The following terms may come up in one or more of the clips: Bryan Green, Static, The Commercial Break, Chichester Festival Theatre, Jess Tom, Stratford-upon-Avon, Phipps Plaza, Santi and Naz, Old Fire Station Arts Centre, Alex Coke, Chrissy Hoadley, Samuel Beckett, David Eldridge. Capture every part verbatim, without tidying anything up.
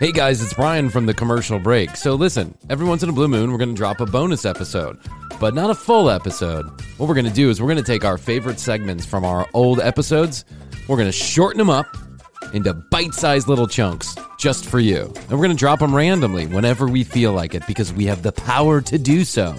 Hey guys, it's Bryan from The Commercial Break. So listen, every once in a blue moon, we're going to drop a bonus episode, but not a full episode. What we're going to do is we're going to take our favorite segments from our old episodes, we're going to shorten them up into bite-sized little chunks just for you. And we're going to drop them randomly whenever we feel like it because we have the power to do so.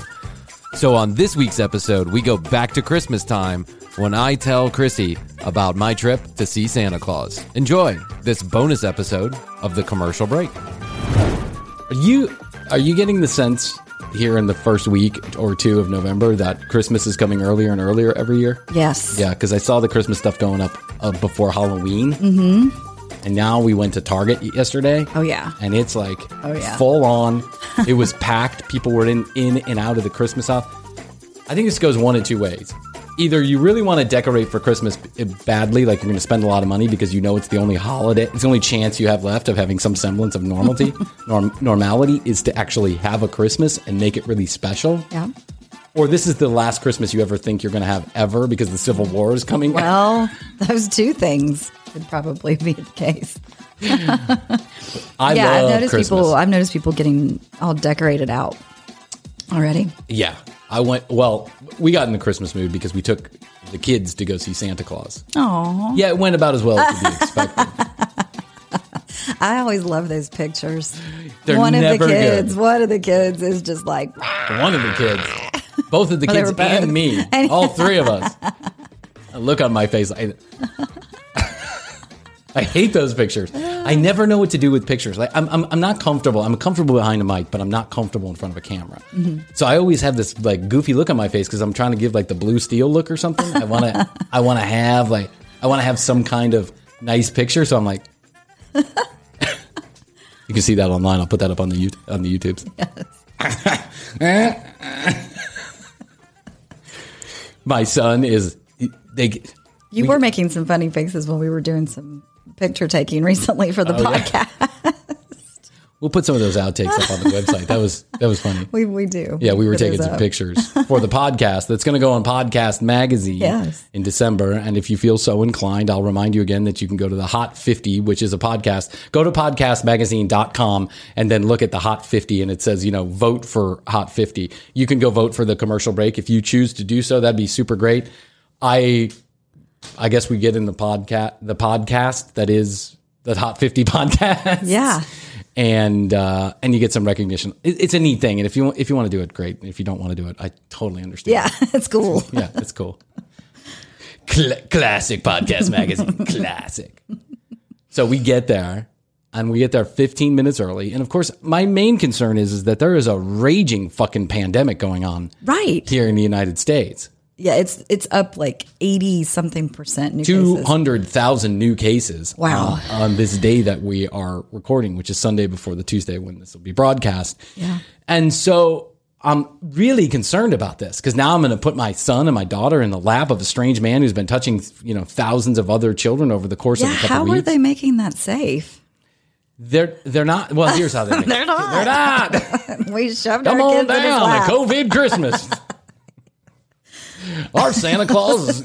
So on this week's episode, we go back to Christmas time when I tell Chrissy about my trip to see Santa Claus. Enjoy this bonus episode of The Commercial Break. Are you, are you getting the sense here in the first week or two of November that Christmas is coming earlier and earlier every year? Yes. Yeah, because I saw the Christmas stuff going up uh, before Halloween. Mm-hmm. And now we went to Target yesterday. Oh, yeah. And it's like oh, yeah. full on. It was packed. People were in, in and out of the Christmas house. I think this goes one of two ways. Either you really want to decorate for Christmas badly, like you're going to spend a lot of money because you know it's the only holiday. It's the only chance you have left of having some semblance of normality. Norm- normality is to actually have a Christmas and make it really special. Yeah. Or this is the last Christmas you ever think you're going to have ever because the Civil War is coming. Well, those two things would probably be the case. I yeah, love I've noticed Christmas. people. I've noticed people getting all decorated out already. Yeah, I went. Well, we got in the Christmas mood because we took the kids to go see Santa Claus. Aww. Yeah, it went about as well as we expected. I always love those pictures. They're one never of the kids. Good. One of the kids is just like one of the kids. Both of the kids well, and me. And all three of us. A look on my face. I, I hate those pictures. I never know what to do with pictures. Like I'm, I'm I'm not comfortable. I'm comfortable behind a mic, but I'm not comfortable in front of a camera. Mm-hmm. So I always have this like goofy look on my face because I'm trying to give like the blue steel look or something. I want to I want to have like I want to have some kind of nice picture. So I'm like You can see that online. I'll put that up on the on the YouTubes. Yes. My son is. They. You we, were making some funny faces when we were doing some picture taking recently for the oh, podcast. Yeah. We'll put some of those outtakes up on the website. That was that was funny. We we do. Yeah, we were taking some up. pictures for the podcast. That's going to go on Podcast Magazine yes. in December. And if you feel so inclined, I'll remind you again that you can go to the Hot fifty, which is a podcast. Go to podcast magazine dot com and then look at the Hot fifty, and it says, you know, vote for Hot fifty. You can go vote for The Commercial Break. If you choose to do so, that'd be super great. I I guess we get in the podcast, the podcast that is the Hot fifty podcast. Yeah. And uh, and you get some recognition. It, it's a neat thing. And if you if you want to do it, great. If you don't want to do it, I totally understand. Yeah, it's cool. yeah, it's cool. Cl- classic podcast magazine. Classic. So we get there, and we get there fifteen minutes early. And of course, my main concern is is that there is a raging fucking pandemic going on right here in the United States. Yeah, it's it's up like eighty something percent new cases. two hundred thousand new cases. Wow. On, on this day that we are recording, which is Sunday before the Tuesday when this will be broadcast. Yeah. And so I'm really concerned about this because now I'm going to put my son and my daughter in the lap of a strange man who's been touching, you know, thousands of other children over the course yeah, of a couple how of weeks. How are they making that safe? They're they're not. Well, here's how they're They're not. They're not. We shoved Come our kids in his lap. Come on down, a COVID Christmas. Our Santa Claus,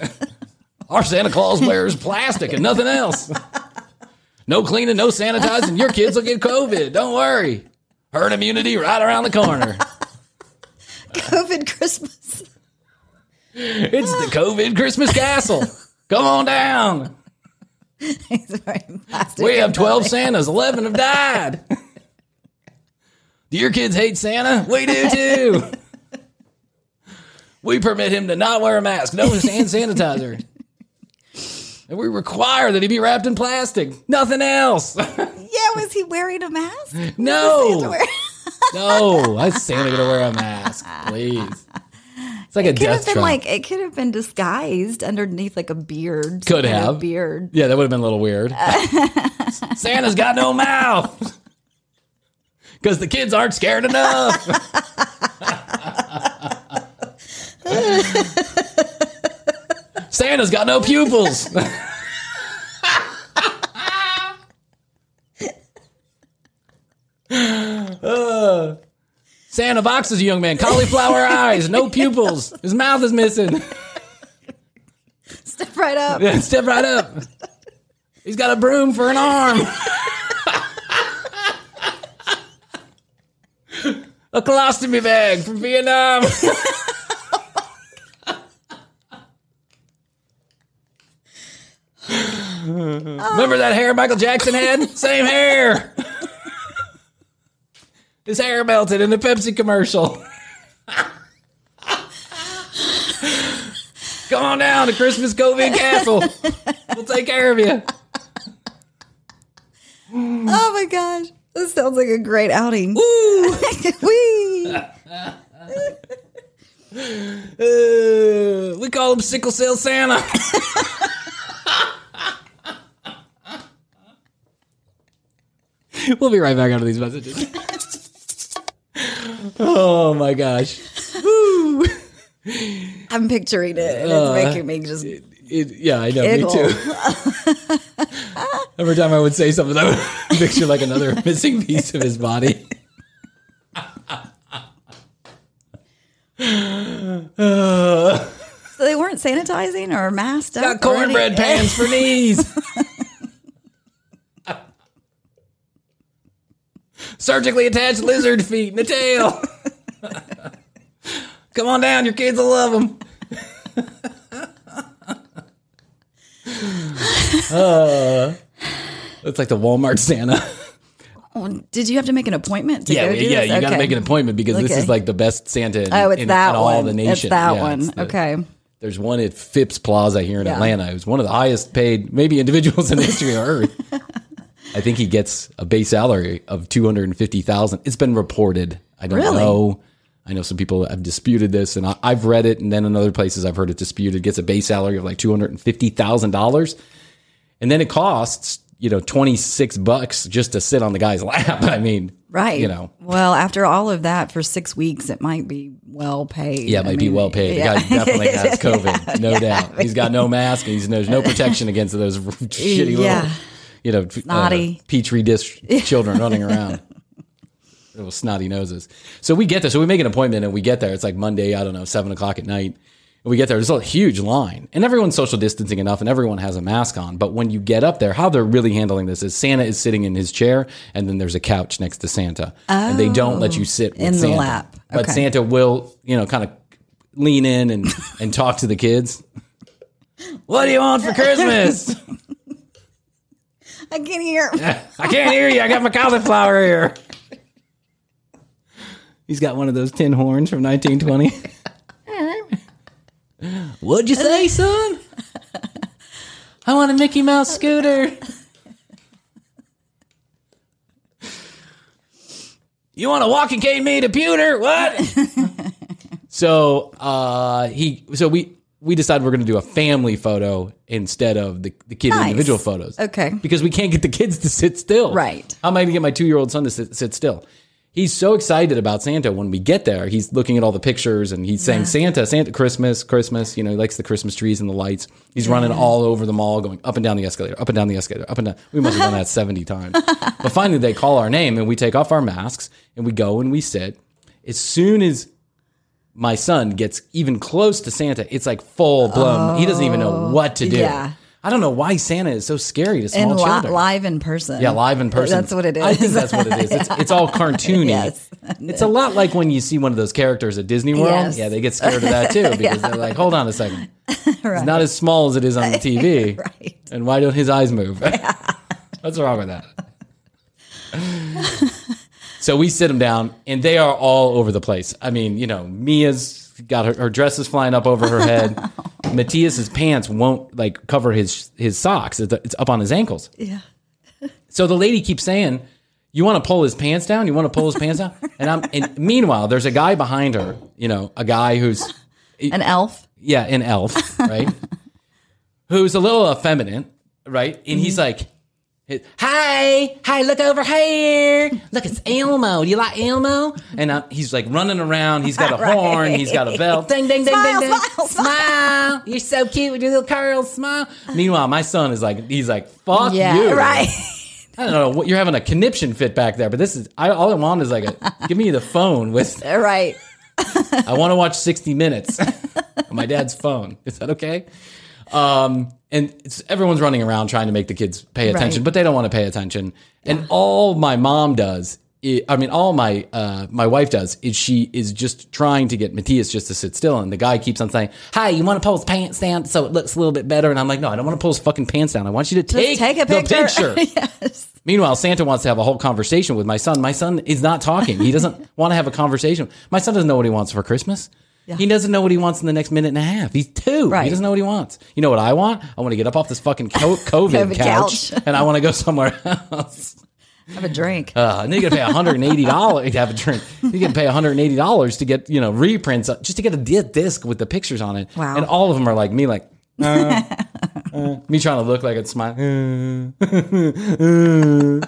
our Santa Claus wears plastic and nothing else. No cleaning, no sanitizing. Your kids will get COVID. Don't worry. Herd immunity right around the corner. COVID Christmas. It's the COVID Christmas castle. Come on down. He's wearing plastic. We have twelve Santas. eleven have died. Do your kids hate Santa? We do too. We permit him to not wear a mask, no hand sanitizer. And we require that he be wrapped in plastic. Nothing else. Yeah, was he wearing a mask? No. No, I'm Santa gonna wear a mask, please. It's like it a death been trap. Like, it could have been disguised underneath like a beard. Could have. A beard. Yeah, that would have been a little weird. Uh, Santa's got no mouth. Because the kids aren't scared enough. Santa's got no pupils. uh, Santa boxes a young man. Cauliflower eyes, no pupils. His mouth is missing. Step right up. Yeah, step right up. He's got a broom for an arm. A colostomy bag from Vietnam. Remember that hair Michael Jackson had? Same hair. His hair melted in the Pepsi commercial. Come on down to Christmas Covey Castle. We'll take care of you. Oh my gosh. This sounds like a great outing. Woo! Wee! uh, we call him Sickle Cell Santa. We'll be right back after these messages. Oh my gosh. Woo. I'm picturing it and uh, it's making me just it, it, yeah, I know, giggle. Me too. Every time I would say something, I would picture like another missing piece of his body. uh, so they weren't sanitizing or masked up? Got cornbread pans for knees. Surgically attached lizard feet in the tail. Come on down, your kids will love them. uh, it's like the Walmart Santa. Oh, did you have to make an appointment to yeah, go do yeah, this? Yeah, you okay. got to make an appointment because okay. this is like the best Santa in, oh, it's in, that in all one. the nation. It's that yeah, one. It's the, okay. There's one at Phipps Plaza here in yeah. Atlanta. Who's one of the highest paid, maybe individuals in the history of Earth. I think he gets a base salary of two hundred fifty thousand dollars. It's been reported. I don't really? know. I know some people have disputed this, and I, I've read it, and then in other places I've heard it disputed. Gets a base salary of like two hundred fifty thousand dollars, and then it costs, you know, twenty-six bucks just to sit on the guy's lap. I mean, right? You know, well, after all of that for six weeks, it might be well paid. Yeah, it might I mean, be well paid. Yeah. The guy definitely has COVID, yeah, no yeah, doubt. I mean, he's got no mask. He's no, no protection against those shitty yeah. little. You know, uh, petri dish children running around, little snotty noses. So we get there. So we make an appointment and we get there. It's like Monday, I don't know, seven o'clock at night. And we get there. There's a huge line and everyone's social distancing enough and everyone has a mask on. But when you get up there, how they're really handling this is Santa is sitting in his chair and then there's a couch next to Santa. Oh, and they don't let you sit with in Santa. The lap. Okay. But Santa will, you know, kind of lean in and, and talk to the kids. What do you want for Christmas? I can't hear. I can't hear you. I got my cauliflower ear. He's got one of those tin horns from nineteen twenty. What'd you say, son? I want a Mickey Mouse scooter. You want a walking cane made of pewter? What? So uh, he. So we. We decided we're going to do a family photo instead of the, the kid nice. individual photos. Okay. Because we can't get the kids to sit still. Right. How am I going to get my two-year-old son to sit, sit still? He's so excited about Santa when we get there. He's looking at all the pictures and he's saying, yeah. Santa, Santa, Christmas, Christmas. You know, he likes the Christmas trees and the lights. He's yeah. running all over the mall, going up and down the escalator, up and down the escalator, up and down. We must have done that seventy times. But finally, they call our name and we take off our masks and we go and we sit. As soon as my son gets even close to Santa, it's like full blown. Oh, he doesn't even know what to do. Yeah. I don't know why Santa is so scary to small and li- children. Live in person. Yeah, live in person. That's what it is. I think that's what it is. yeah. It's, it's all cartoony. Yes. It's a lot like when you see one of those characters at Disney World. Yes. Yeah, they get scared of that too because yeah. they're like, hold on a second. Right. It's not as small as it is on the T V. Right. And why don't his eyes move? Yeah. What's wrong with that? So we sit them down, and they are all over the place. I mean, you know, Mia's got her, her dresses flying up over her head. Matthias's pants won't, like, cover his his socks. It's up on his ankles. Yeah. So the lady keeps saying, you want to pull his pants down? You want to pull his pants down? And I'm, and meanwhile, there's a guy behind her, you know, a guy who's an elf. Yeah. An elf. Right. Who's a little effeminate. Right. And mm-hmm. he's like, hi, hi, look over here. Look, it's Elmo. Do you like Elmo? And I'm, he's like running around. He's got a right. horn. He's got a bell. Ding, ding, ding, smile, ding, ding. Smile, smile. Smile. You're so cute with your little curls. Smile. Meanwhile, my son is like, he's like, fuck yeah, you. Right. I don't know what you're having a conniption fit back there, but this is, I, all I want is like, a, give me the phone with. Right. I want to watch sixty minutes on my dad's phone. Is that okay? Um, and it's, everyone's running around trying to make the kids pay attention, right. but they don't want to pay attention. Yeah. And all my mom does, is, I mean, all my, uh, my wife does is she is just trying to get Matthias just to sit still. And the guy keeps on saying, hi, you want to pull his pants down so it looks a little bit better. And I'm like, no, I don't want to pull his fucking pants down. I want you to take, take a picture. The picture. Yes. Meanwhile, Santa wants to have a whole conversation with my son. My son is not talking. He doesn't want to have a conversation. My son doesn't know what he wants for Christmas. Yeah. He doesn't know what he wants in the next minute and a half. He's two. Right. He doesn't know what he wants. You know what I want? I want to get up off this fucking co- COVID couch, couch and I want to go somewhere else. Have a drink. Uh, and then you got to pay one hundred eighty dollars to have a drink. You got to pay one hundred eighty dollars to get, you know, reprints, just to get a disc with the pictures on it. Wow. And all of them are like me, like, uh, uh, me trying to look like it's my. Uh, uh, uh.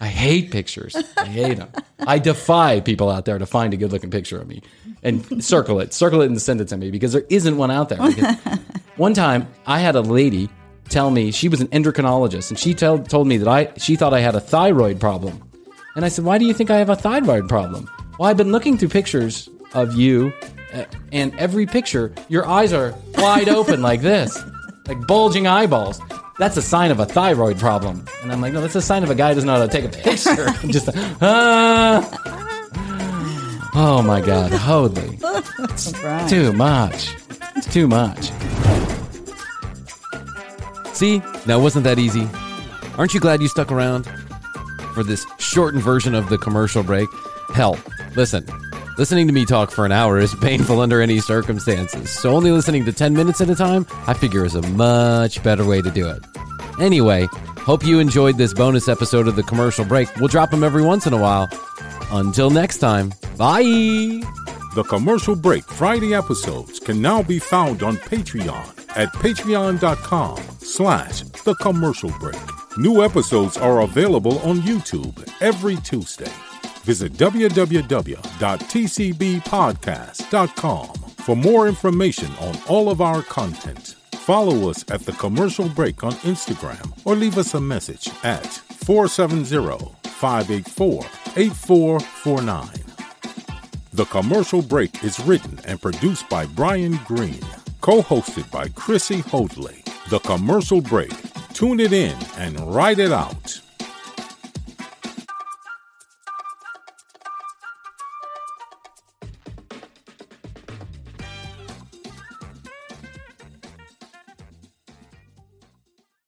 I hate pictures. I hate them. I defy people out there to find a good-looking picture of me and circle it. Circle it and send it to me because there isn't one out there. One time, I had a lady tell me, she was an endocrinologist, and she told told me that I she thought I had a thyroid problem. And I said, why do you think I have a thyroid problem? Well, I've been looking through pictures of you, and every picture, your eyes are wide open like this, like bulging eyeballs. That's a sign of a thyroid problem. And I'm like, no, that's a sign of a guy who doesn't know how to take a picture. Just, ah. Oh my God, Hoadley. It's right. Too much. It's too much. See, now wasn't that easy? Aren't you glad you stuck around for this shortened version of the commercial break? Hell, listen, listening to me talk for an hour is painful under any circumstances, so only listening to ten minutes at a time, I figure, is a much better way to do it. Anyway, hope you enjoyed this bonus episode of The Commercial Break. We'll drop them every once in a while. Until next time, bye! The Commercial Break Friday episodes can now be found on Patreon at patreon.com slash The Commercial Break. New episodes are available on YouTube every Tuesday. Visit w w w dot t c b podcast dot com for more information on all of our content. Follow us at The Commercial Break on Instagram or leave us a message at four seven zero, five eight four, eight four four nine. The Commercial Break is written and produced by Bryan Green, co-hosted by Chrissy Hoadley. The Commercial Break. Tune it in and ride it out.